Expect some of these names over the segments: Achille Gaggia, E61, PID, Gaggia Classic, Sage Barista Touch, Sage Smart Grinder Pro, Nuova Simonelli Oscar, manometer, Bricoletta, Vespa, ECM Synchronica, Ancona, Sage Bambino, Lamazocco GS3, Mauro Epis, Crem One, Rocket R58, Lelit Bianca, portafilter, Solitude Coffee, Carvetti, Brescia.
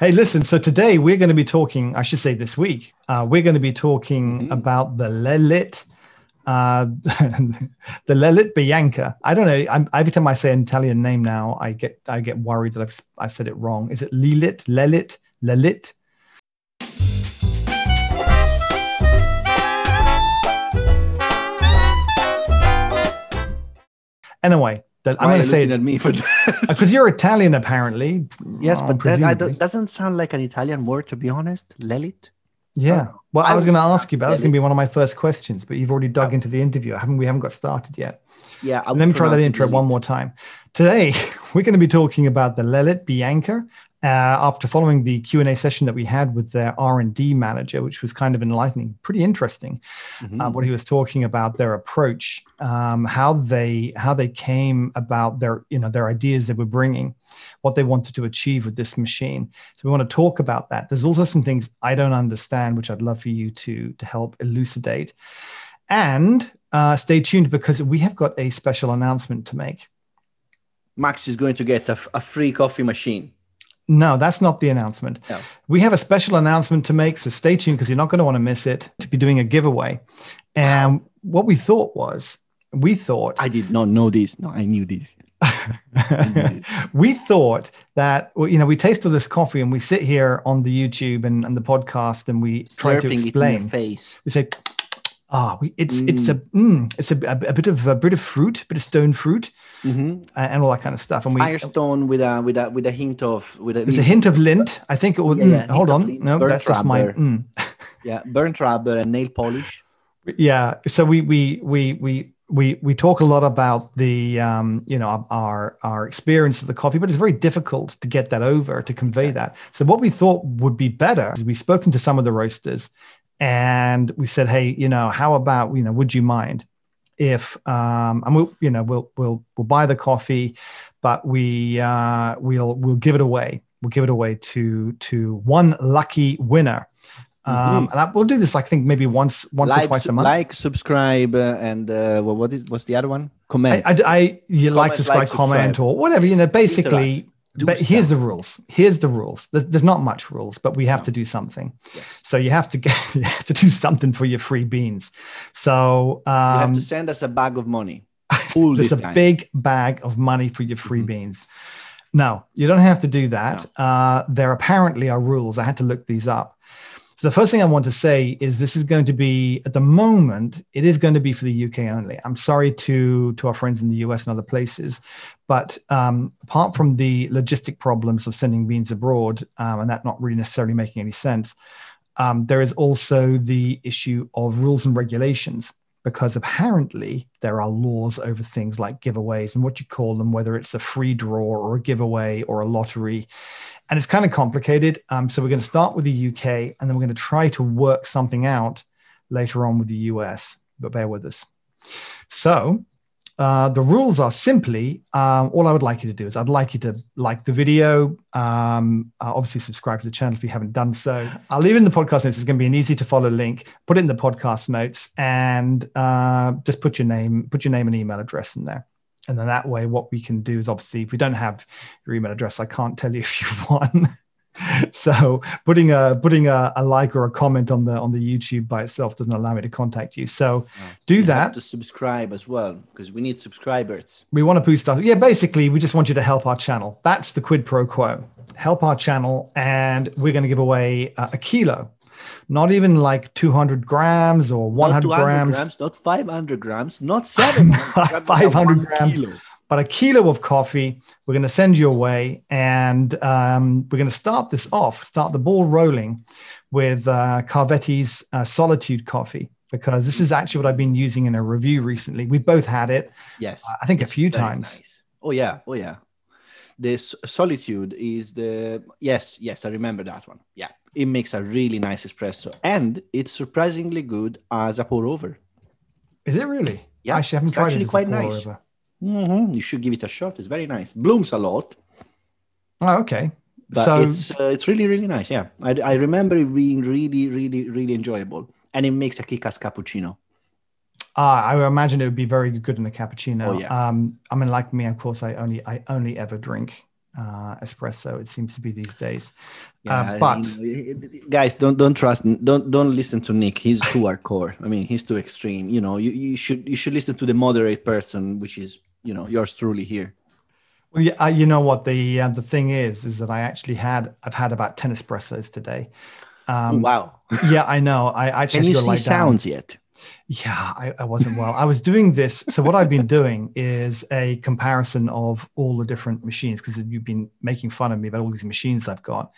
Hey, listen, so today we're going to be talking, I should say this week, we're going to be talking about the Lelit, the Lelit Bianca. I don't know. Every time I say an Italian name now, I get worried that I've said it wrong. Is it Lelit? Lelit? Lelit? Anyway, that I'm going to say it at me for because you're Italian, apparently. Yes, but that doesn't sound like an Italian word, to be honest. Lelit. Yeah. Oh, well, I was going to ask you about. That's going to be one of my first questions, but you've already dug into the interview. We haven't got started yet. Yeah. Let me try that intro one more time. Today, we're going to be talking about the Lelit Bianca. After following the Q&A session that we had with their R&D manager, which was kind of enlightening, pretty interesting, what he was talking about their approach, how they came about their ideas they were bringing, what they wanted to achieve with this machine. So we want to talk about that. There's also some things I don't understand, which I'd love for you to help elucidate. And stay tuned because we have got a special announcement to make. Max is going to get a free coffee machine. No, that's not the announcement. No. We have a special announcement to make, so stay tuned because you're not going to want to miss it, to be doing a giveaway. And what we thought was, I did not know this. No, I knew this. We thought that, we taste all this coffee and we sit here on the YouTube and the podcast and we try to explain. It in your face. We say, it's a bit of stone fruit, and all that kind of stuff. And we firestone with a hint of lint. I think it would. Hold on, no, that's just mine. Yeah, burnt rubber and nail polish. Yeah, so we talk a lot about the our experience of the coffee, but it's very difficult to get that over to convey that. So what we thought would be better is we've spoken to some of the roasters. And we said, hey, how about, would you mind if, and we'll buy the coffee, but we'll give it away. We'll give it away to one lucky winner. And we'll do this, I think, maybe once or twice a month. Like, subscribe, and what's the other one? Comment. Comment, subscribe, or whatever. Basically. But here's the rules. There's not much rules, but we have to do something. Yes. So you have to do something for your free beans. So you have to send us a bag of money. Just a big bag of money for your free beans. No, you don't have to do that. No. There apparently are rules. I had to look these up. So the first thing I want to say is this is going to be, at the moment, it is going to be for the UK only. I'm sorry to our friends in the US and other places, but apart from the logistic problems of sending beans abroad, and that not really necessarily making any sense, there is also the issue of rules and regulations, because apparently there are laws over things like giveaways and what you call them, whether it's a free draw or a giveaway or a lottery. And it's kind of complicated. So we're going to start with the UK and then we're going to try to work something out later on with the US, but bear with us. So the rules are simply, all I would like you to do is I'd like you to like the video, obviously subscribe to the channel if you haven't done so. I'll leave it in the podcast notes. It's going to be an easy to follow link. Put it in the podcast notes and just put your name and email address in there. And then that way, what we can do is obviously, if we don't have your email address, I can't tell you if you won. So putting a like or a comment on the YouTube by itself doesn't allow me to contact you. So do that. You have to subscribe as well, because we need subscribers. We want to boost us. Yeah, basically, we just want you to help our channel. That's the quid pro quo. Help our channel, and we're going to give away a kilo. Not even like 200 grams or 100 grams, not 500 grams, not 700 grams, 500 grams, but a kilo of coffee. We're going to send you away, and we're going to start the ball rolling with Carvetti's Solitude Coffee, because this is actually what I've been using in a review recently. We've both had it. Yes. I think it's a few times. Nice. Oh, yeah. This Solitude is the... Yes, I remember that one. Yeah. It makes a really nice espresso, and it's surprisingly good as a pour over. Is it really? Yeah, I haven't tried it. It's actually quite nice. You should give it a shot. It's very nice. Blooms a lot. Oh, okay. But so it's really, really nice. Yeah, I remember it being really, really, really enjoyable, and it makes a kick-ass cappuccino. I would imagine it would be very good in a cappuccino. Oh, yeah. I mean, like me, of course, I only ever drink espresso, it seems to be these days. But guys, don't trust, don't listen to Nick. He's too hardcore. I mean, he's too extreme. You know, you should listen to the moderate person, which is, you know, yours truly here. Well, yeah, you know what the thing is that I've had about 10 espressos today. Wow. Yeah, I know. I actually can you see sounds yet? Yeah, I wasn't well. I was doing this. So what I've been doing is a comparison of all the different machines, because you've been making fun of me about all these machines I've got.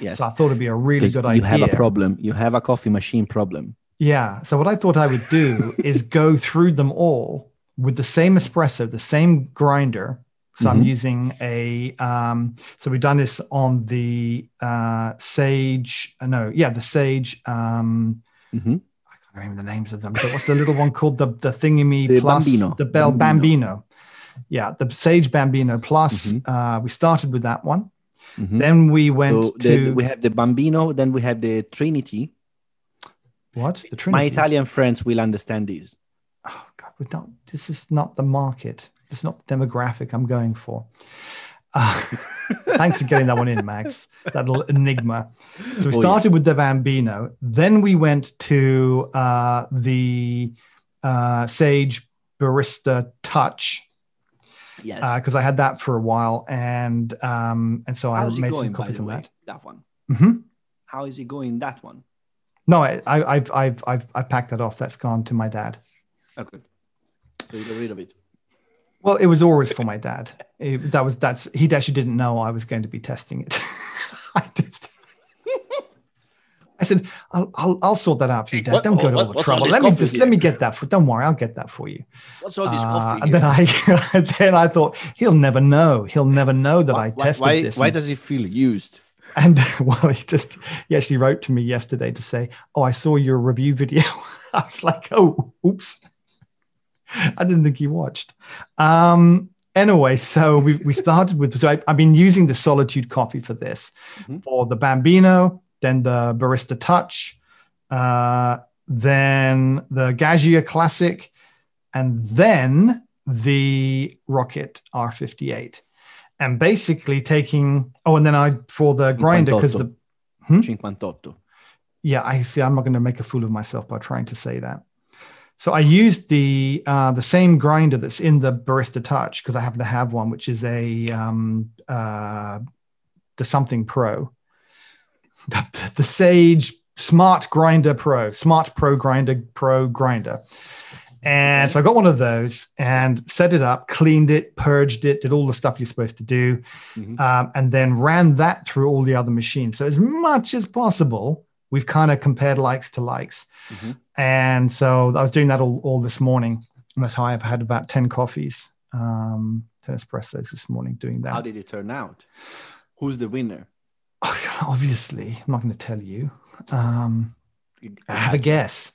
Yes. So I thought it'd be a really good idea. You have a problem. You have a coffee machine problem. Yeah. So what I thought I would do is go through them all with the same espresso, the same grinder. So I'm using so we've done this on the Sage. I can't remember the names of them. But what's the little one called? The Thingamy the Plus, Bambino. The Bell Bambino. Yeah, the Sage Bambino Plus. We started with that one. Then we went we have the Bambino. Then we have the Trinity. What? The Trinity? My Italian friends will understand these. Oh God, we don't. This is not the market. It's not the demographic I'm going for. Thanks for getting that one in, Max. That little enigma. So we started with the Bambino. Then we went to the Sage Barista Touch. Yes. Because I had that for a while. And so I made some copies of that. That one. How is it going, that one? No, I've packed that off. That's gone to my dad. Okay. So you get rid of it. Well, it was always for my dad. He actually didn't know I was going to be testing it. I said, I'll sort that out for you, Dad. Don't go to all the trouble. Let me get that for. Don't worry, I'll get that for you. What's all this coffee? And then I thought he'll never know. He'll never know that I tested this. Why does he feel used? And well, he actually wrote to me yesterday to say, "Oh, I saw your review video." I was like, "Oh, oops." I didn't think he watched. Anyway, so we started with, so I've been using the Solitude Coffee for this, for the Bambino, then the Barista Touch, then the Gaggia Classic, and then the Rocket R58. And basically taking, and then for the grinder, because the... 58. Yeah, I see, I'm not going to make a fool of myself by trying to say that. So I used the same grinder that's in the Barista Touch because I happen to have one, which is the something Pro, the Sage Smart Grinder Pro, Smart Pro Grinder. And so I got one of those and set it up, cleaned it, purged it, did all the stuff you're supposed to do, and then ran that through all the other machines. So as much as possible, we've kind of compared likes to likes. And so I was doing that all this morning. And that's how I've had about 10 coffees, 10 espressos this morning doing that. How did it turn out? Who's the winner? Oh, obviously, I'm not going to tell you. I have a guess.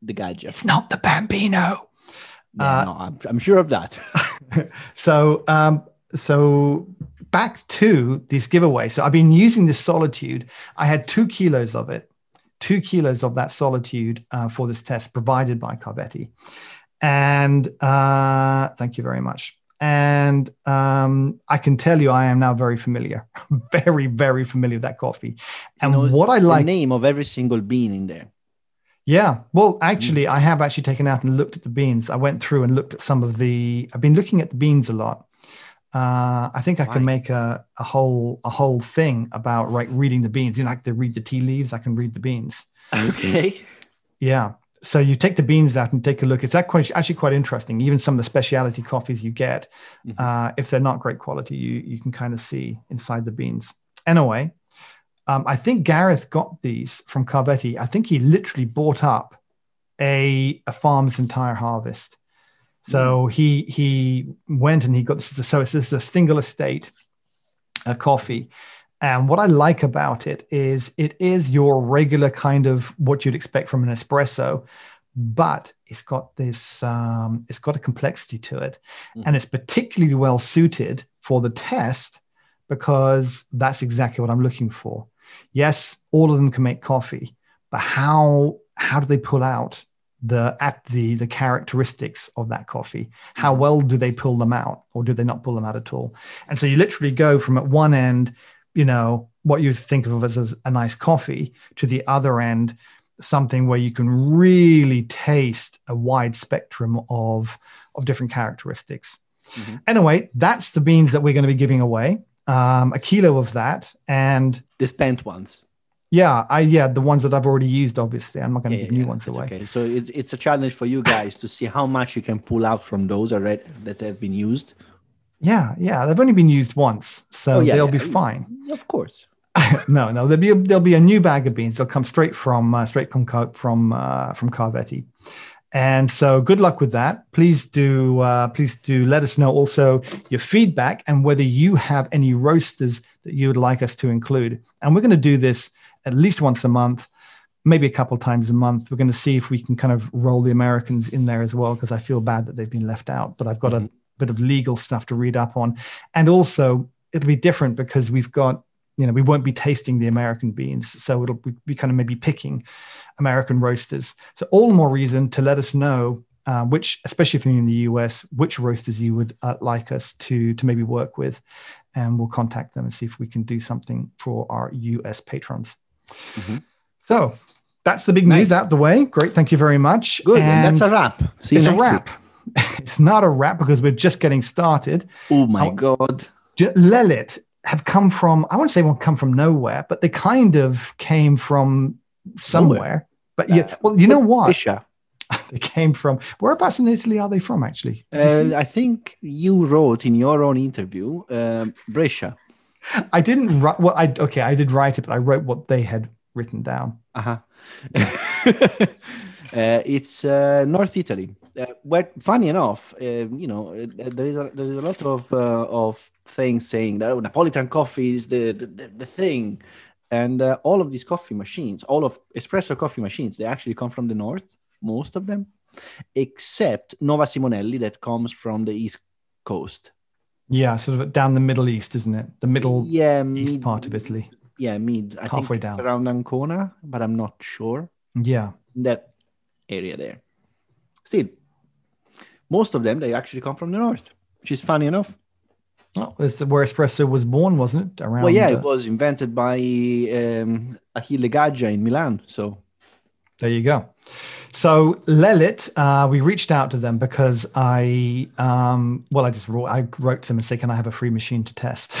The Gaggia. It's not the Bambino. No, I'm sure of that. So back to this giveaway. So I've been using this Solitude. I had 2 kilos of it, 2 kilos of that Solitude for this test provided by Carvetti. And thank you very much. And I can tell you I am now very familiar, very, very familiar with that coffee. And what I like... the name of every single bean in there. Yeah. Well, actually, I have actually taken out and looked at the beans. I went through and looked at some of the... I've been looking at the beans a lot. I think I can make a whole thing about reading the beans. You know, I like to read the tea leaves. I can read the beans. Okay. Yeah. So you take the beans out and take a look. It's actually quite interesting. Even some of the specialty coffees you get, if they're not great quality, you can kind of see inside the beans. Anyway, I think Gareth got these from Carvetti. I think he literally bought up a farm's entire harvest. So he went and he got this. So it's this a single estate coffee. And what I like about it is your regular kind of what you'd expect from an espresso, but it's got this, it's got a complexity to it. And it's particularly well suited for the test because that's exactly what I'm looking for. Yes, all of them can make coffee, but how do they pull out the characteristics of that coffee. How well do they pull them out, or do they not pull them out at all? And so you literally go from at one end, you know, what you think of as a nice coffee, to the other end, something where you can really taste a wide spectrum of different characteristics. Mm-hmm. Anyway, that's the beans that we're going to be giving away. A kilo of that, and the spent ones. Yeah, the ones that I've already used, obviously. I'm not going to give new ones away. Okay. So it's a challenge for you guys to see how much you can pull out from those already that have been used. Yeah, they've only been used once, so they'll be fine. Of course. No, there'll be a new bag of beans. They'll come straight from Carvetti. And so good luck with that. Please do let us know also your feedback and whether you have any roasters that you would like us to include. And we're going to do this at least once a month, maybe a couple times a month. We're going to see if we can kind of roll the Americans in there as well, because I feel bad that they've been left out. But I've got a bit of legal stuff to read up on. And also it'll be different because we've got, you know, we won't be tasting the American beans. So it'll be kind of maybe picking American roasters. So all the more reason to let us know which, especially if you're in the US, which roasters you would like us to maybe work with. And we'll contact them and see if we can do something for our US patrons. Mm-hmm. So that's the big news out the way. Great. Thank you very much. Good. And that's a wrap. See you next week. It's not a wrap because we're just getting started. Oh my God. Lelit have come from, I wouldn't say won't come from nowhere, but they kind of came from somewhere. But know what? Fisher. They came from, whereabouts in Italy are they from, actually? I think you wrote in your own interview, Brescia. I didn't write, I did write it, but I wrote what they had written down. Uh-huh. It's North Italy. Where, funny enough, there is a lot of things saying that Napolitan coffee is the thing, and all of these coffee machines, all of espresso coffee machines, they actually come from the north, most of them, except Nuova Simonelli that comes from the east coast. Yeah, sort of down the Middle East, isn't it? The middle east part of Italy. Yeah, mid. I halfway think down. It's around Ancona, but I'm not sure. Yeah, that area there. Still, most of them, they actually come from the north, which is funny enough. Oh, that's where espresso was born, wasn't it? Around. Well, yeah, it was invented by Achille Gaggia in Milan. So there you go. So Lelit, we reached out to them because I wrote to them and said, "Can I have a free machine to test?"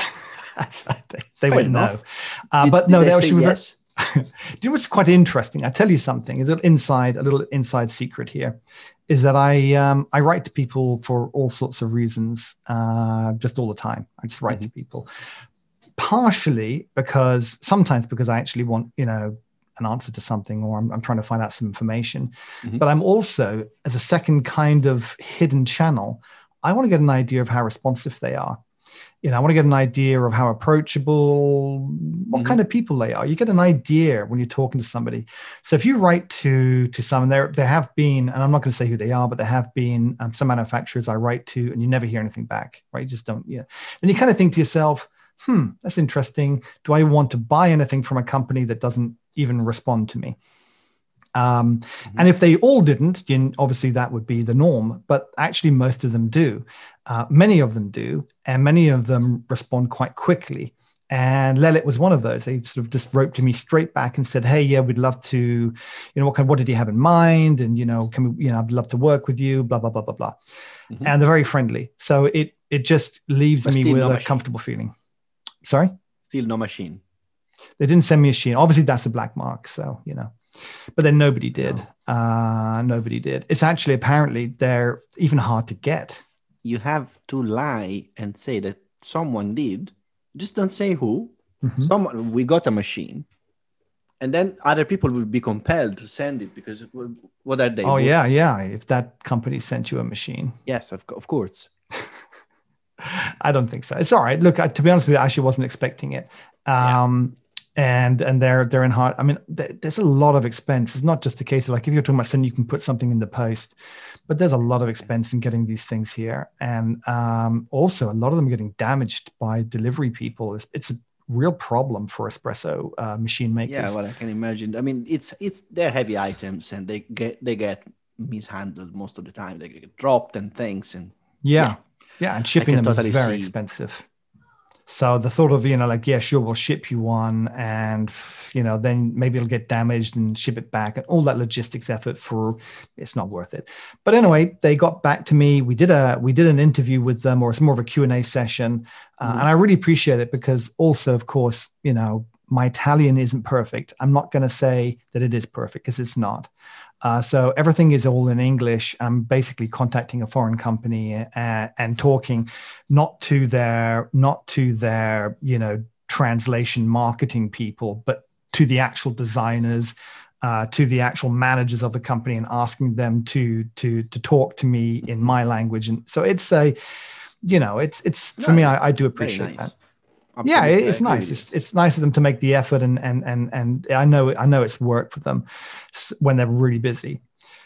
They went no, they actually were yes. Do what's quite interesting. I tell you something. Is a little inside secret here, is that I write to people for all sorts of reasons, just all the time. I just write to people, partially because I actually want an answer to something, or I'm trying to find out some information. Mm-hmm. But I'm also, as a second kind of hidden channel, I want to get an idea of how responsive they are. I want to get an idea of how approachable, what kind of people they are. You get an idea when you're talking to somebody. So if you write to someone, there have been, and I'm not going to say who they are, but there have been some manufacturers I write to, and you never hear anything back, right? You just don't, Then you kind of think to yourself, that's interesting. Do I want to buy anything from a company that doesn't even respond to me? And if they all didn't, obviously that would be the norm, but actually most of them do. Many of them do, and many of them respond quite quickly. And Lelit was one of those. They sort of just wrote to me straight back and said, "Hey, yeah, we'd love to, what did you have in mind? And, can we, I'd love to work with you, blah, blah, blah, blah, blah." Mm-hmm. And they're very friendly. So it just leaves me with a comfortable feeling. Sorry? Still no machine. They didn't send me a machine. Obviously that's a black mark. So, but then nobody did. No. Nobody did. It's actually, apparently they're even hard to get. You have to lie and say that someone did. Just don't say who. Mm-hmm. Someone, we got a machine, and then other people will be compelled to send it because what are they? Oh, yeah. If that company sent you a machine, yes, of course. I don't think so. It's all right. Look, to be honest with you, I actually wasn't expecting it. And they're in hard. I mean, there's a lot of expense. It's not just a case of like if you're talking about sending, you can put something in the post, but there's a lot of expense in getting these things here, and also a lot of them are getting damaged by delivery people. It's a real problem for espresso machine makers. Yeah, well, I can imagine. I mean, it's they're heavy items, and they get mishandled most of the time. They get dropped and things. And yeah, and shipping them totally is very expensive. So the thought of, you know, like, yeah, sure, we'll ship you one and, you know, then maybe it'll get damaged and ship it back and all that logistics effort for, it's not worth it. But anyway, they got back to me. We did an interview with them, or it's more of a Q&A session. And I really appreciate it because also, of course, you know, my Italian isn't perfect. I'm not going to say that it is perfect because it's not. So everything is all in English. I'm basically contacting a foreign company and talking not to their, you know, translation marketing people, but to the actual designers, to the actual managers of the company, and asking them to talk to me in my language. And so it's a, you know, it's for me, I do appreciate that. Absolutely. Yeah, it's nice. It's nice of them to make the effort, and I know it's work for them when they're really busy.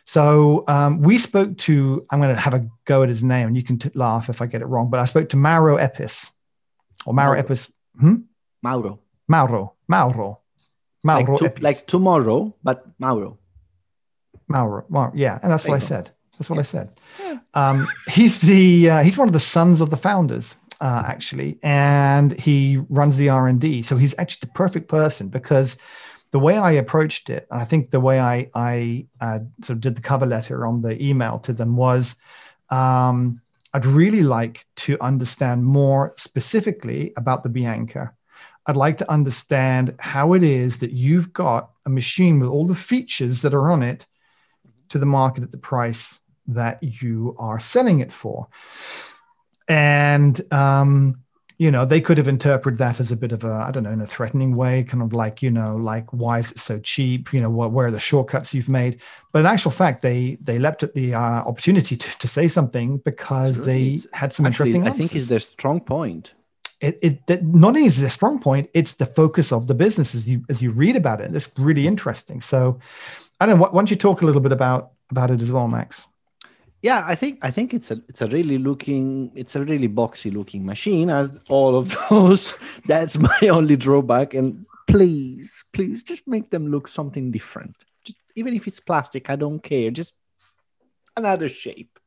So we spoke to, I'm going to have a go at his name, and you can laugh if I get it wrong, but I spoke to Mauro Epis, or Mauro Epis. Mauro Epis. Like tomorrow, but Mauro. Mauro, yeah, and that's what I said. Yeah. He's one of the sons of the founders. Actually, and he runs the R&D. So he's actually the perfect person, because the way I approached it, and I think the way I sort of did the cover letter on the email to them was, I'd really like to understand more specifically about the Bianca. I'd like to understand how it is that you've got a machine with all the features that are on it to the market at the price that you are selling it for. And, you know, they could have interpreted that as a bit of a, I don't know, in a threatening way, kind of like, you know, like, why is it so cheap? You know, where are the shortcuts you've made? But in actual fact, they leapt at the opportunity to say something, because had some actually, interesting answers. I think is their strong point. It not only is it a strong point, it's the focus of the business as you read about it. It's really interesting. So I don't know, why don't you talk a little bit about it as well, Max? Yeah, I think it's a really boxy looking machine, as all of those. That's my only drawback. And please just make them look something different. Just, even if it's plastic, I don't care. Just another shape,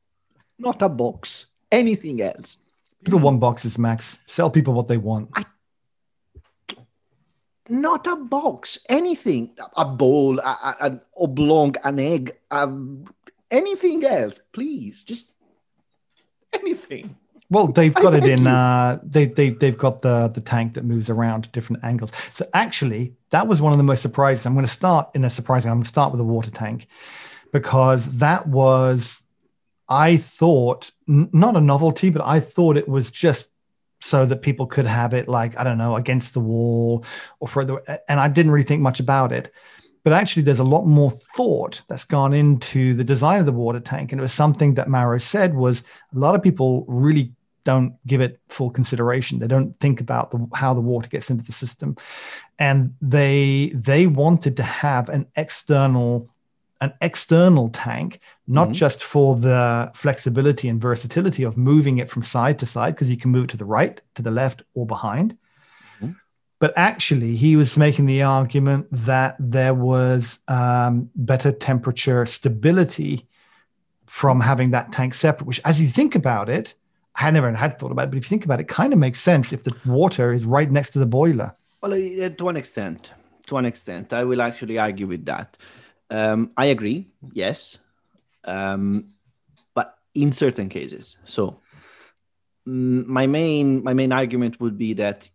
not a box. Anything else. People want boxes, Max. Sell people what they want. Not a box. Anything. A bowl. An oblong. An egg. Anything else, please, just anything. Well, they've got it in. They've got the tank that moves around to different angles. So actually, that was one of the most surprising. I'm going to start with the water tank, because that was, I thought, not a novelty, but I thought it was just so that people could have it, like, I don't know, against the wall or further. And I didn't really think much about it. But actually, there's a lot more thought that's gone into the design of the water tank. And it was something that Mauro said was, a lot of people really don't give it full consideration. They don't think about how the water gets into the system. And they wanted to have an external tank, not just for the flexibility and versatility of moving it from side to side, because you can move it to the right, to the left, or behind. But actually, he was making the argument that there was better temperature stability from having that tank separate, which, as you think about it, I had never had thought about it, but if you think about it, kind of makes sense if the water is right next to the boiler. Well, to an extent, I will actually argue with that. I agree, yes, but in certain cases. So my main argument would be that,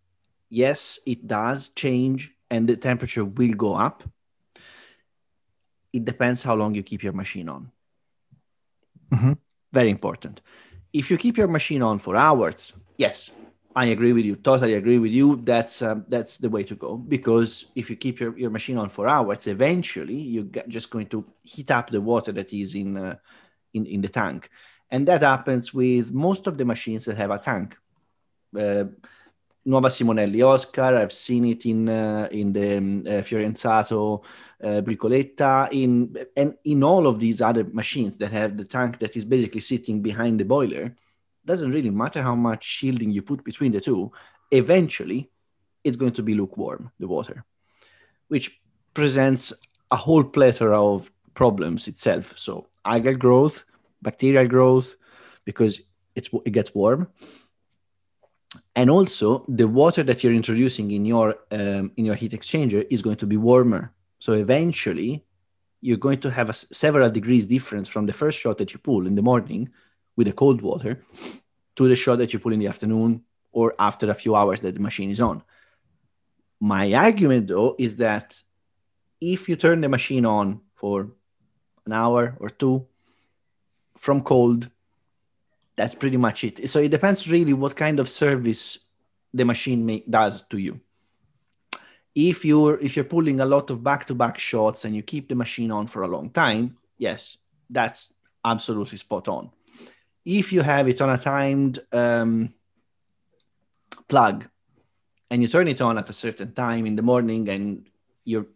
yes, it does change and the temperature will go up. It depends how long you keep your machine on. Mm-hmm. Very important. If you keep your machine on for hours, yes, I agree with you. Totally agree with you. That's the way to go, because if you keep your machine on for hours, eventually you're just going to heat up the water that is in the tank. And that happens with most of the machines that have a tank. Nuova Simonelli Oscar, I've seen it in the Fiorenzato, Bricoletta, in all of these other machines that have the tank that is basically sitting behind the boiler. Doesn't really matter how much shielding you put between the two. Eventually, it's going to be lukewarm, the water, which presents a whole plethora of problems itself. So algal growth, bacterial growth, because it gets warm. And also the water that you're introducing in your heat exchanger is going to be warmer. So eventually you're going to have a several degrees difference from the first shot that you pull in the morning with the cold water to the shot that you pull in the afternoon or after a few hours that the machine is on. My argument, though, is that if you turn the machine on for an hour or two from cold, that's pretty much it. So it depends really what kind of service the machine does to you. If you're pulling a lot of back-to-back shots and you keep the machine on for a long time, yes, that's absolutely spot on. If you have it on a timed plug and you turn it on at a certain time in the morning and you're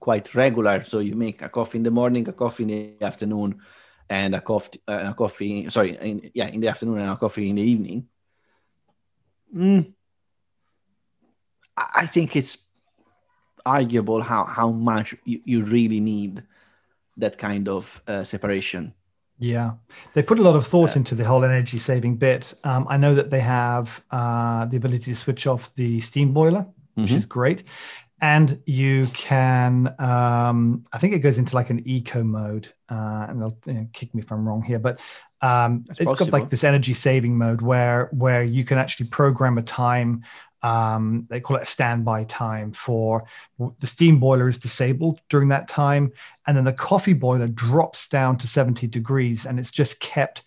quite regular, so you make a coffee in the morning, a coffee in the afternoon, and in the afternoon and a coffee in the evening, I think it's arguable how much you really need that kind of separation. Yeah, they put a lot of thought into the whole energy saving bit. I know that they have the ability to switch off the steam boiler, which is great, and you can I think it goes into like an eco mode, and they'll kick me if I'm wrong here, but it's got like this energy saving mode where you can actually program a time. They call it a standby time for the steam boiler is disabled during that time. And then the coffee boiler drops down to 70 degrees and it's just kept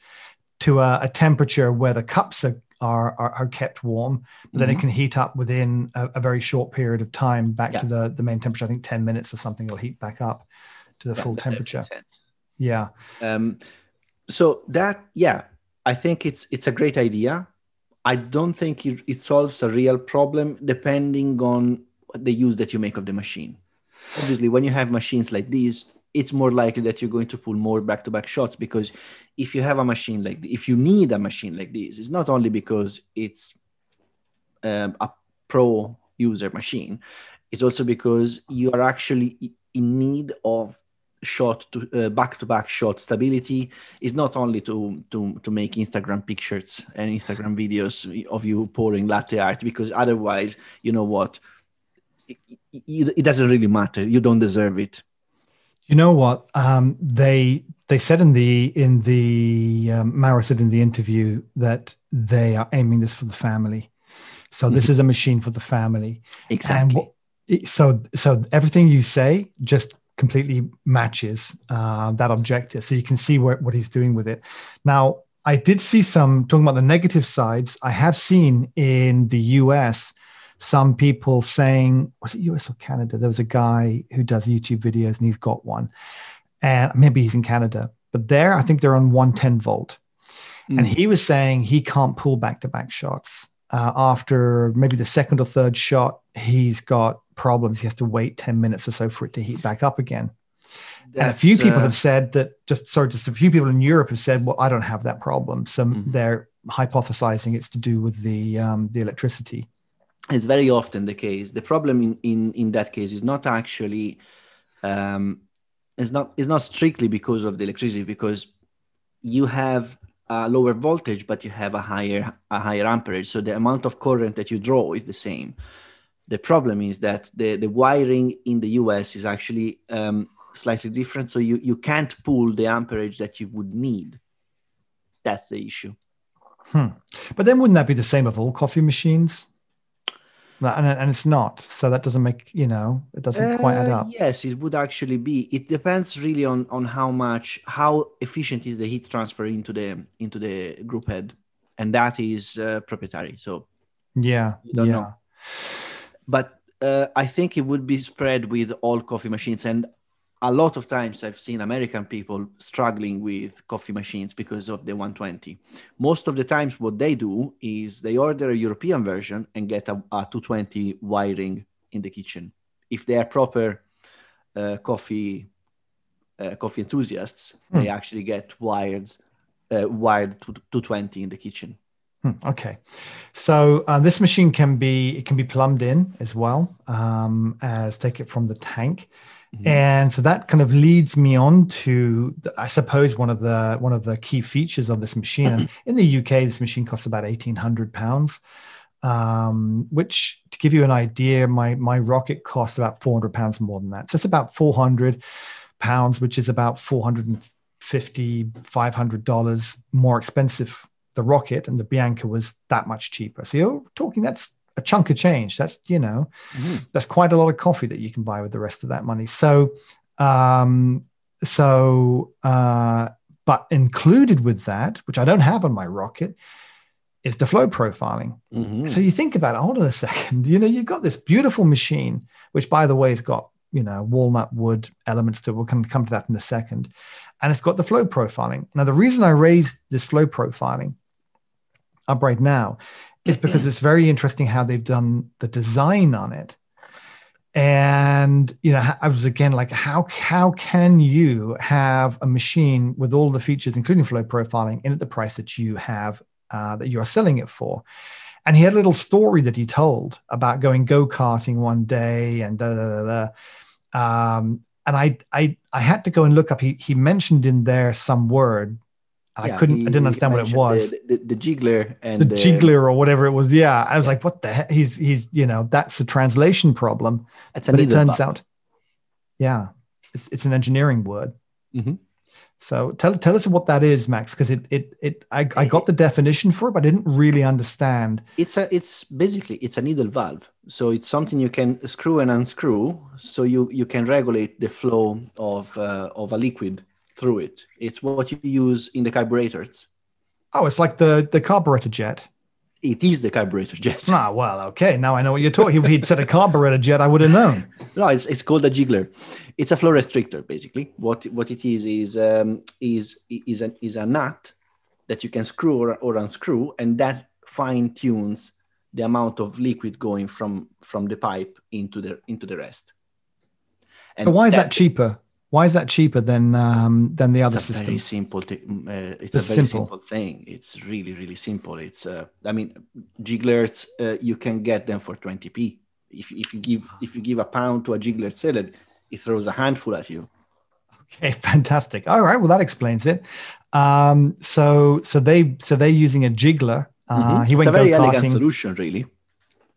to a temperature where the cups are kept warm, but then it can heat up within a very short period of time back to the main temperature. I think 10 minutes or something will heat back up to the full temperature. Yeah. I think it's a great idea. I don't think it solves a real problem depending on the use that you make of the machine. Obviously, when you have machines like these, it's more likely that you're going to pull more back-to-back shots, because if you need a machine like this, it's not only because it's a pro user machine, it's also because you are actually in need of back-to-back shot stability. Is not only to make Instagram pictures and Instagram videos of you pouring latte art, because otherwise, you know what, it doesn't really matter. You don't deserve it. You know what they said in the Mauro said in the interview that they are aiming this for the family. So this is a machine for the family. Exactly. And so everything you say just completely matches that objective. So you can see what he's doing with it. Now, I did see talking about the negative sides, I have seen in the US, some people saying, was it US or Canada? There was a guy who does YouTube videos and he's got one. And maybe he's in Canada, but I think they're on 110 volt. Mm. And he was saying he can't pull back-to-back shots. After maybe the second or third shot, he's got problems. He has to wait 10 minutes or so for it to heat back up again. And a few people have said that, just a few people in Europe have said, well, I don't have that problem. So they're hypothesizing it's to do with the electricity. It's very often the case. The problem in that case is not actually, it's not strictly because of the electricity, because you have a lower voltage, but you have a higher amperage. So the amount of current that you draw is the same. The problem is that the wiring in the US is actually slightly different. So you can't pull the amperage that you would need. That's the issue. But then wouldn't that be the same of all coffee machines? And it's not. So that doesn't make, it doesn't quite add up. Yes, it would actually be. It depends really on how efficient is the heat transfer into the group head. And that is proprietary. So you don't know. But I think it would be spread with all coffee machines. And a lot of times I've seen American people struggling with coffee machines because of the 120. Most of the times what they do is they order a European version and get a 220 wiring in the kitchen. If they are proper coffee enthusiasts, they actually get wired to 220 in the kitchen. Okay, so this machine can be plumbed in as well, as take it from the tank. Mm-hmm. And so that kind of leads me on to, I suppose, one of the key features of this machine. In the UK, this machine costs about £1,800, which, to give you an idea, my Rocket costs about £400 more than that. So it's about £400, which is about $500 more expensive. The Rocket and the Bianca was that much cheaper. So you're talking, that's a chunk of change. That's, that's quite a lot of coffee that you can buy with the rest of that money. So, but included with that, which I don't have on my Rocket, is the flow profiling. Mm-hmm. So you think about it, hold on a second, you've got this beautiful machine, which, by the way, has got, walnut wood elements to it. We'll come to that in a second. And it's got the flow profiling. Now, the reason I raised this flow profiling up right now is because it's very interesting how they've done the design on it. And, I was again like, how can you have a machine with all the features, including flow profiling, in at the price that you have, that you're selling it for? And he had a little story that he told about going go-karting one day and and I had to go and look up. He mentioned in there some word. I didn't understand what it was. The jiggler and the jiggler or whatever it was. Yeah. I was like, what the heck? He's that's a translation problem. But it turns out, yeah, it's an engineering word. Mm-hmm. So tell us what that is, Max, because I got the definition for it, but I didn't really understand. It's basically a needle valve. So it's something you can screw and unscrew, so you can regulate the flow of a liquid through it. It's what you use in the carburetors. Oh, it's like the carburetor jet. It is the carburetor jet. Ah, well, okay. Now I know what you're talking. If he'd said a carburetor jet, I would have known. No, it's called a jiggler. It's a flow restrictor, basically. What it is a nut that you can screw or unscrew, and that fine tunes the amount of liquid going from the pipe into the rest. And so why is that cheaper? Why is that cheaper than the other system? It's a very simple thing. It's really, really simple. It's jigglers, you can get them for 20p. If you give £1 to a jiggler seller, it throws a handful at you. Okay, fantastic. All right, well, that explains it. So they're using a jiggler. Mm-hmm. It's a very elegant solution, really.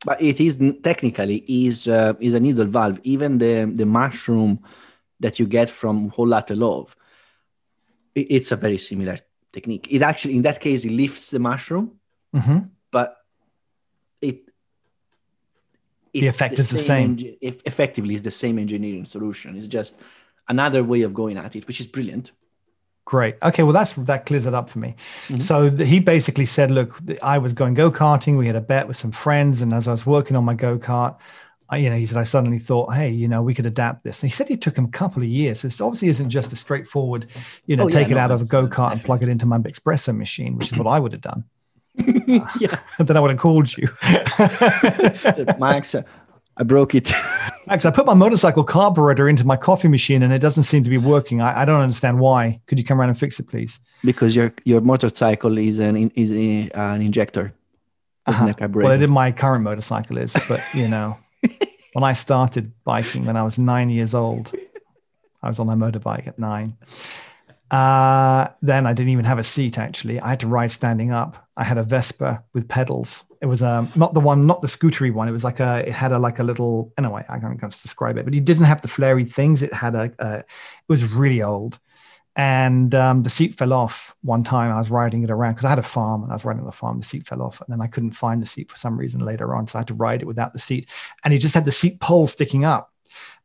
But it is technically a needle valve. Even the mushroom that you get from whole latte love, it's a very similar technique. It actually, in that case, it lifts the mushroom, mm-hmm. but the effect is the same. Effectively, it's the same engineering solution. It's just another way of going at it, which is brilliant. Great. Okay, well, that clears it up for me. Mm-hmm. So he basically said, look, I was going go-karting. We had a bet with some friends, and as I was working on my go-kart, he said, I suddenly thought, hey, we could adapt this. And he said he took him a couple of years. This obviously isn't just a straightforward, take it out of a go-kart and plug it into my espresso machine, which is what I would have done. Then I would have called you. Max, I broke it. Max, I put my motorcycle carburetor into my coffee machine and it doesn't seem to be working. I don't understand why. Could you come around and fix it, please? Because your motorcycle is an injector. Isn't a carburetor. Well, my current motorcycle is, but when I started biking when I was 9 years old, I was on a motorbike at 9. Then I didn't even have a seat, actually. I had to ride standing up. I had a Vespa with pedals. It was not the scootery one. It was like anyway, I can't describe it, but it didn't have the flary things. It had it was really old. And the seat fell off one time. I was riding it around because I had a farm and I was riding on the farm. The seat fell off, and then I couldn't find the seat for some reason later on. So I had to ride it without the seat. And you just had the seat pole sticking up.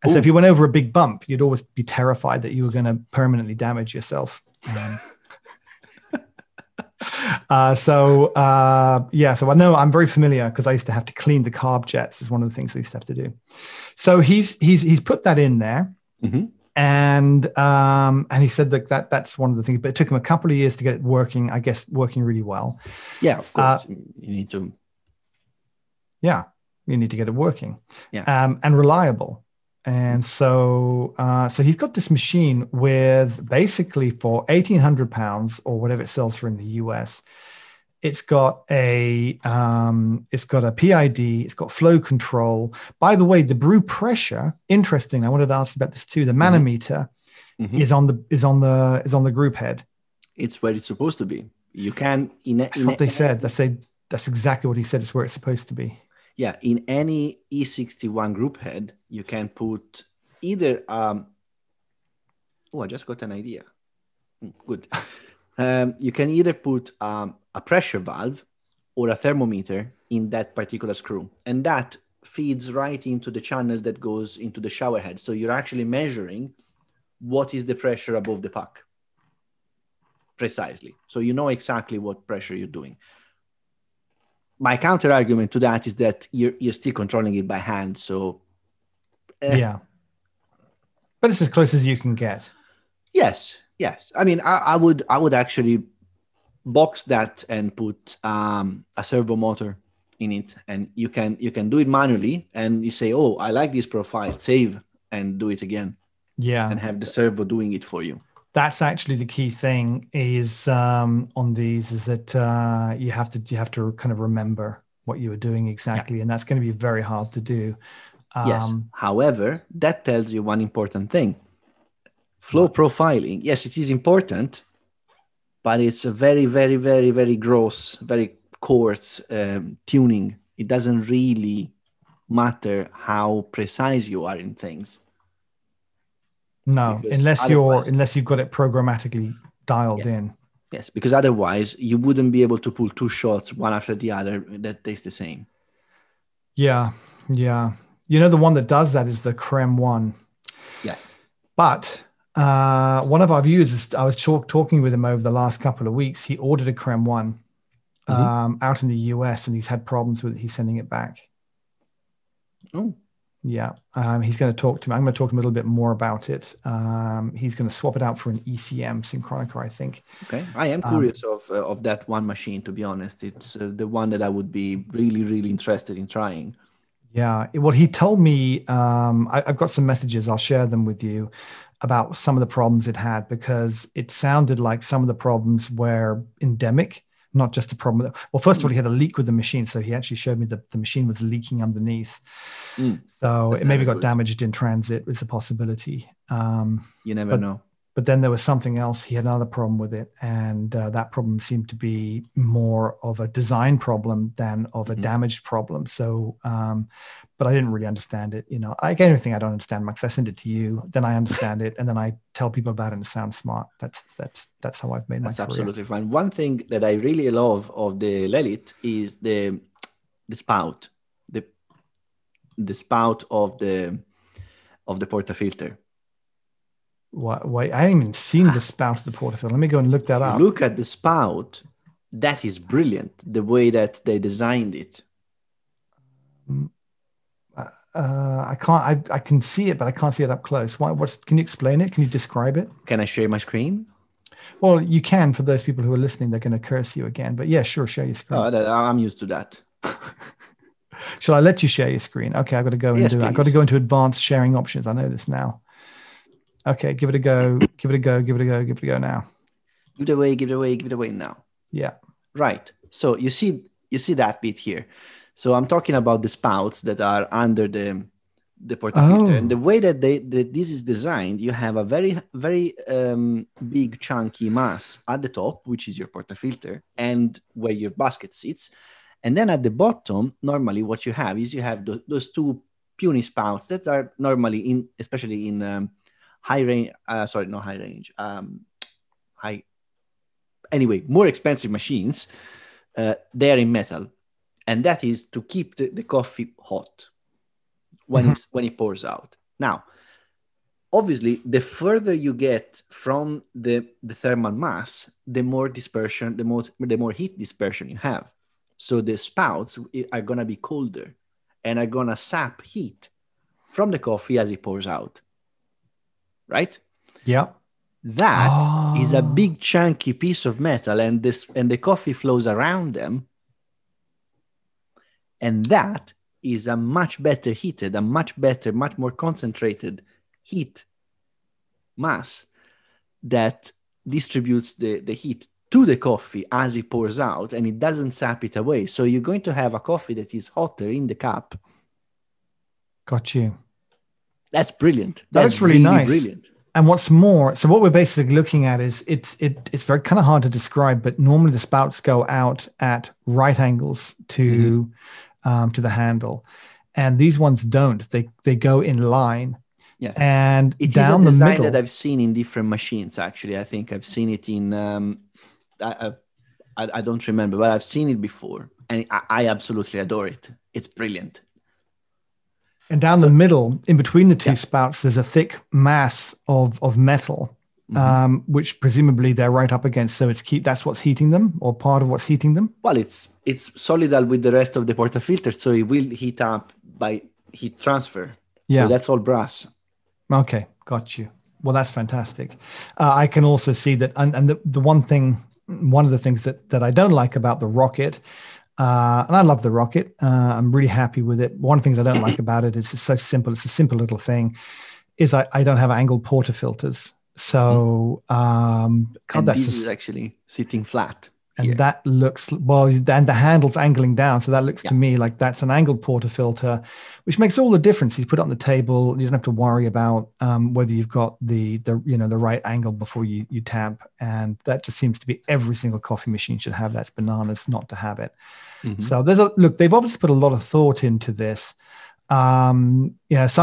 And so if you went over a big bump, you'd always be terrified that you were going to permanently damage yourself. So I know I'm very familiar because I used to have to clean the carb jets. Is one of the things I used to have to do. So he's put that in there. Mm-hmm. And he said that's one of the things, but it took him a couple of years to get it working, I guess, working really well. Yeah, of course. You need to get it working. Yeah. And reliable. And so he's got this machine with basically for £1,800 or whatever it sells for in the US, It's got a PID, it's got flow control. By the way, the brew pressure, interesting, I wanted to ask you about this too. The manometer is on the group head. It's where it's supposed to be. You can that's what they said. That's exactly what he said. It's where it's supposed to be. Yeah, in any E61 group head, you can put either I just got an idea. Good. You can either put a pressure valve or a thermometer in that particular screw. And that feeds right into the channel that goes into the shower head. So you're actually measuring what is the pressure above the puck precisely. So you know exactly what pressure you're doing. My counter argument to that is that you're still controlling it by hand. So yeah, but it's as close as you can get. Yes. Yes. I mean, I would actually box that and put a servo motor in it, and you can do it manually, and you say, oh, I like this profile, save and do it again. Yeah. And have the servo doing it for you. That's actually the key thing is on these is that you have to kind of remember what you were doing exactly. Yeah. And that's going to be very hard to do. Yes. However, that tells you one important thing. Flow profiling, yes, it is important, but it's a very, very, very, very gross, very coarse tuning. It doesn't really matter how precise you are in things. No, unless you've got it programmatically dialed in. Yes, because otherwise you wouldn't be able to pull two shots one after the other that tastes the same. Yeah, yeah. You know, the one that does that is the Crem One. Yes. But... one of our viewers, I was talking with him over the last couple of weeks. He ordered a Crem One out in the US, and he's had problems with it. He's sending it back. Oh, yeah. He's going to talk to me. I'm going to talk to him a little bit more about it. He's going to swap it out for an ECM Synchronica, I think. Okay, I am curious of that one machine. To be honest, it's the one that I would be really, really interested in trying. Yeah. Well, he told me I've got some messages. I'll share them with you about some of the problems it had, because it sounded like some of the problems were endemic, not just a problem. Well, first of all, he had a leak with the machine. So he actually showed me that the machine was leaking underneath. So it maybe got damaged in transit. It's a possibility. You never know. But then there was something else. He had another problem with it. And that problem seemed to be more of a design problem than of a damaged problem. So, but I didn't really understand it. You know, I get anything I don't understand, Max. I send it to you, then I understand it. And then I tell people about it and sound smart. That's how I've made my career. That's absolutely fine. One thing that I really love of the Lelit is the spout, the spout of the portafilter. Wait, I haven't even seen the spout of the portafilter. Let me go and look that up. Look at the spout. That is brilliant, the way that they designed it. I can't. I can see it, but I can't see it up close. Can you explain it? Can you describe it? Can I share my screen? Well, you can. For those people who are listening, they're going to curse you again. But yeah, sure, share your screen. Oh, I'm used to that. Shall I let you share your screen? Okay, I've got to go and do that. I've got to go into advanced sharing options. I know this now. Okay, give it a go, give it a go, give it a go, give it a go now. Give it away, give it away, give it away now. Yeah. Right. So you see that bit here. So I'm talking about the spouts that are under the portafilter. Oh. And the way that this is designed, you have a very, very big chunky mass at the top, which is your portafilter, and where your basket sits. And then at the bottom, normally what you have is you have those two puny spouts that are normally especially in... more expensive machines, they're in metal. And that is to keep the coffee hot when it pours out. Now, obviously, the further you get from the thermal mass, the more dispersion, the more heat dispersion you have. So the spouts are going to be colder and are going to sap heat from the coffee as it pours out. Right? Yeah. That is a big chunky piece of metal, and the coffee flows around them. And that is a much better heated, much more concentrated heat mass that distributes the heat to the coffee as it pours out, and it doesn't sap it away. So you're going to have a coffee that is hotter in the cup. Got you. That's brilliant. That's really, really nice. Brilliant. And what's more, so what we're basically looking at is it's very kind of hard to describe, but normally the spouts go out at right angles to to the handle, and these ones don't. They go in line. Yeah, and it down is a design that I've seen in different machines. Actually, I think I've seen it in. I don't remember, but I've seen it before, and I absolutely adore it. It's brilliant. And down the middle, in between the two spouts, there's a thick mass of metal, which presumably they're right up against. So that's what's heating them, or part of what's heating them. Well, it's solidal with the rest of the portafilter, so it will heat up by heat transfer. Yeah, so that's all brass. Okay, got you. Well, that's fantastic. I can also see that, and the one of the things that I don't like about the Rocket, and I love the Rocket, I'm really happy with it. One of the things I don't like about it is it's so simple. It's a simple little thing. Is I don't have angled portafilters, so is actually sitting flat. And that looks, well, and the handle's angling down. So that looks to me like that's an angled portafilter, which makes all the difference. You put it on the table. You don't have to worry about whether you've got the right angle before you tap. And that just seems to be every single coffee machine should have that. It's bananas not to have it. Mm-hmm. So they've obviously put a lot of thought into this. Some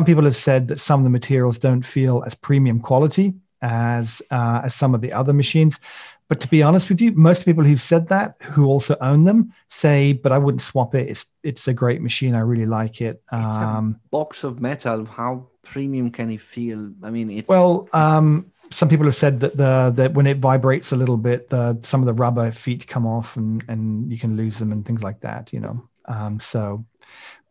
people have said that some of the materials don't feel as premium quality as some of the other machines. But to be honest with you, most people who've said that, who also own them, say, but I wouldn't swap it. It's a great machine. I really like it. It's a box of metal. How premium can it feel? I mean, some people have said that that when it vibrates a little bit, some of the rubber feet come off and you can lose them and things like that, you know. So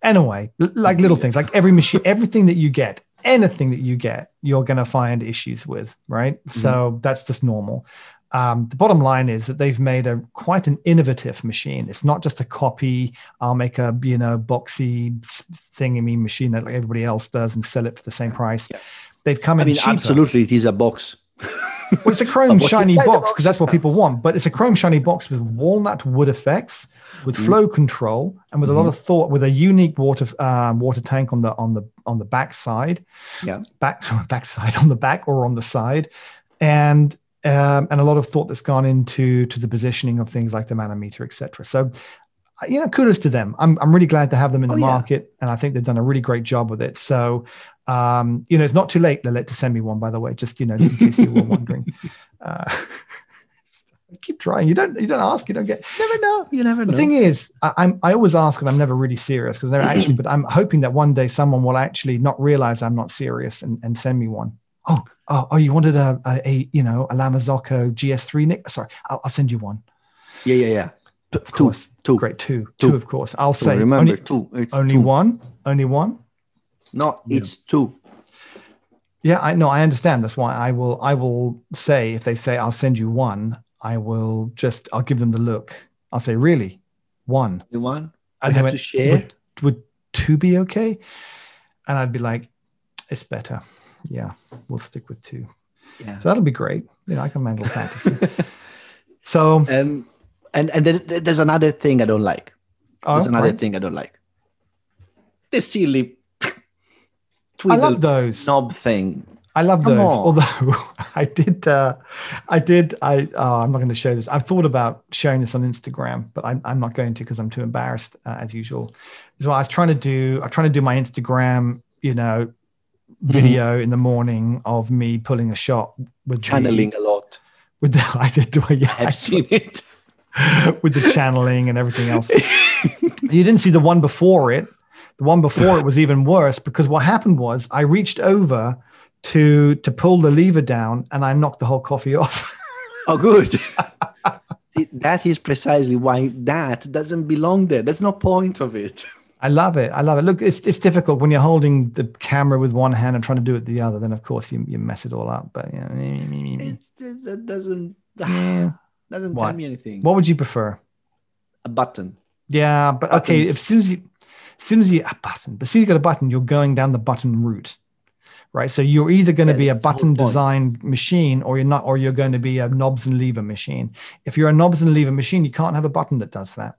anyway, like little things, like every machine, everything that you get, anything that you get, you're going to find issues with, right? Mm-hmm. So that's just normal. The bottom line is that they've made quite an innovative machine. It's not just a copy. I'll make a boxy thingy machine that everybody else does and sell it for the same price. Yeah. They've come in. I mean, cheaper. Absolutely, it is a box. Well, it's a chrome shiny box because that's what people want. But it's a chrome shiny box with walnut wood effects, with flow control, and with a lot of thought, with a unique water tank on the backside. Yeah, backside on the back or on the side, and a lot of thought that's gone into the positioning of things like the manometer, etc. So, kudos to them. I'm really glad to have them in the market, and I think they've done a really great job with it. So, it's not too late, Lelit, to send me one. By the way, just in case you were wondering. I keep trying. You don't ask. You don't get. You never know. The thing is, I always ask, and I'm never really serious because they're actually. But I'm hoping that one day someone will actually not realize I'm not serious and send me one. Oh! You wanted a Lamazocco GS3, Nick? Sorry, I'll send you one. Yeah. Two. Great, two. Of course, I'll say. Remember, two. It's only two. Only one. No, it's two. Yeah, I know. I understand. That's why I will say, if they say I'll send you one, I'll give them the look. I'll say, really, one. The one. I have to share. Would two be okay? And I'd be like, it's better. Yeah, we'll stick with two. Yeah, so that'll be great. I can handle fantasy. So and there's another thing I don't like. This silly twiddle, I love those knob thing. I love those. Although I'm not going to show this. I've thought about showing this on Instagram, but I'm not going to because I'm too embarrassed as usual. So I was trying to do my Instagram, video in the morning of me pulling a shot with channeling a lot. With the I've seen it with the channeling and everything else. You didn't see the one before it. The one before it was even worse because what happened was I reached over to pull the lever down and I knocked the whole coffee off. Oh, good. That is precisely why that doesn't belong there. There's no point of it. I love it. Look, it's difficult when you're holding the camera with one hand and trying to do it the other. Then, of course, you mess it all up. But it's just that doesn't tell me anything. What would you prefer? A button. Yeah, but buttons. Okay. As soon as you got a button, you're going down the button route. right? So you're either going to be a button designed machine or you're not, or you're going to be a knobs and lever machine. If you're a knobs and lever machine, you can't have a button that does that.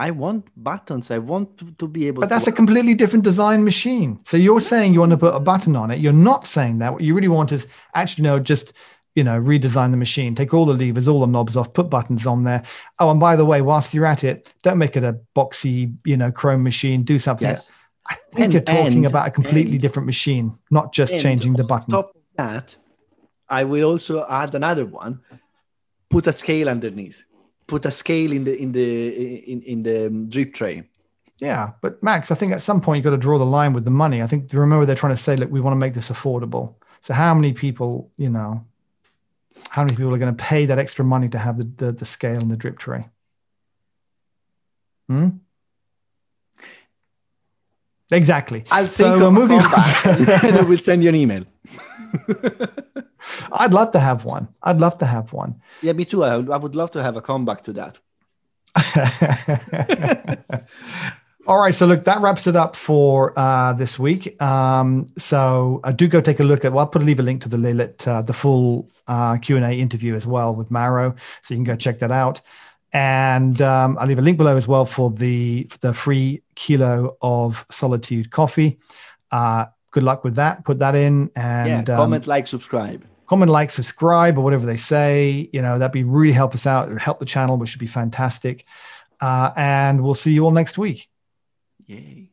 I want buttons. I want to be able to... But that's a completely different design machine. So you're saying you want to put a button on it. You're not saying that. What you really want is actually, no, just, you know, redesign the machine, take all the levers, all the knobs off, put buttons on there. Oh, and by the way, whilst you're at it, don't make it a boxy, you know, chrome machine, do something. Yes. I think you're talking about a completely different machine, not just changing the button. On top of that, I will also add another one, put a scale underneath. Put a scale in the drip tray. Yeah, but Max, I think at some point you've got to draw the line with the money. I think remember they're trying to say, look, we want to make this affordable. So how many people are going to pay that extra money to have the scale and the drip tray? Exactly. We're moving back. I will send you an email. I'd love to have one. Yeah, me too. I would love to have a comeback to that. All right. So look, that wraps it up for this week. So do go take a look at, well, I'll leave a link to the Lelit, the full Q&A interview as well with Mauro. So you can go check that out. And I'll leave a link below as well for the free kilo of Solitude coffee. Good luck with that. Put that in and comment, like, subscribe. Comment, like, subscribe, or whatever they say. You know, that'd be really help us out. It would help the channel, which would be fantastic. And we'll see you all next week. Yay.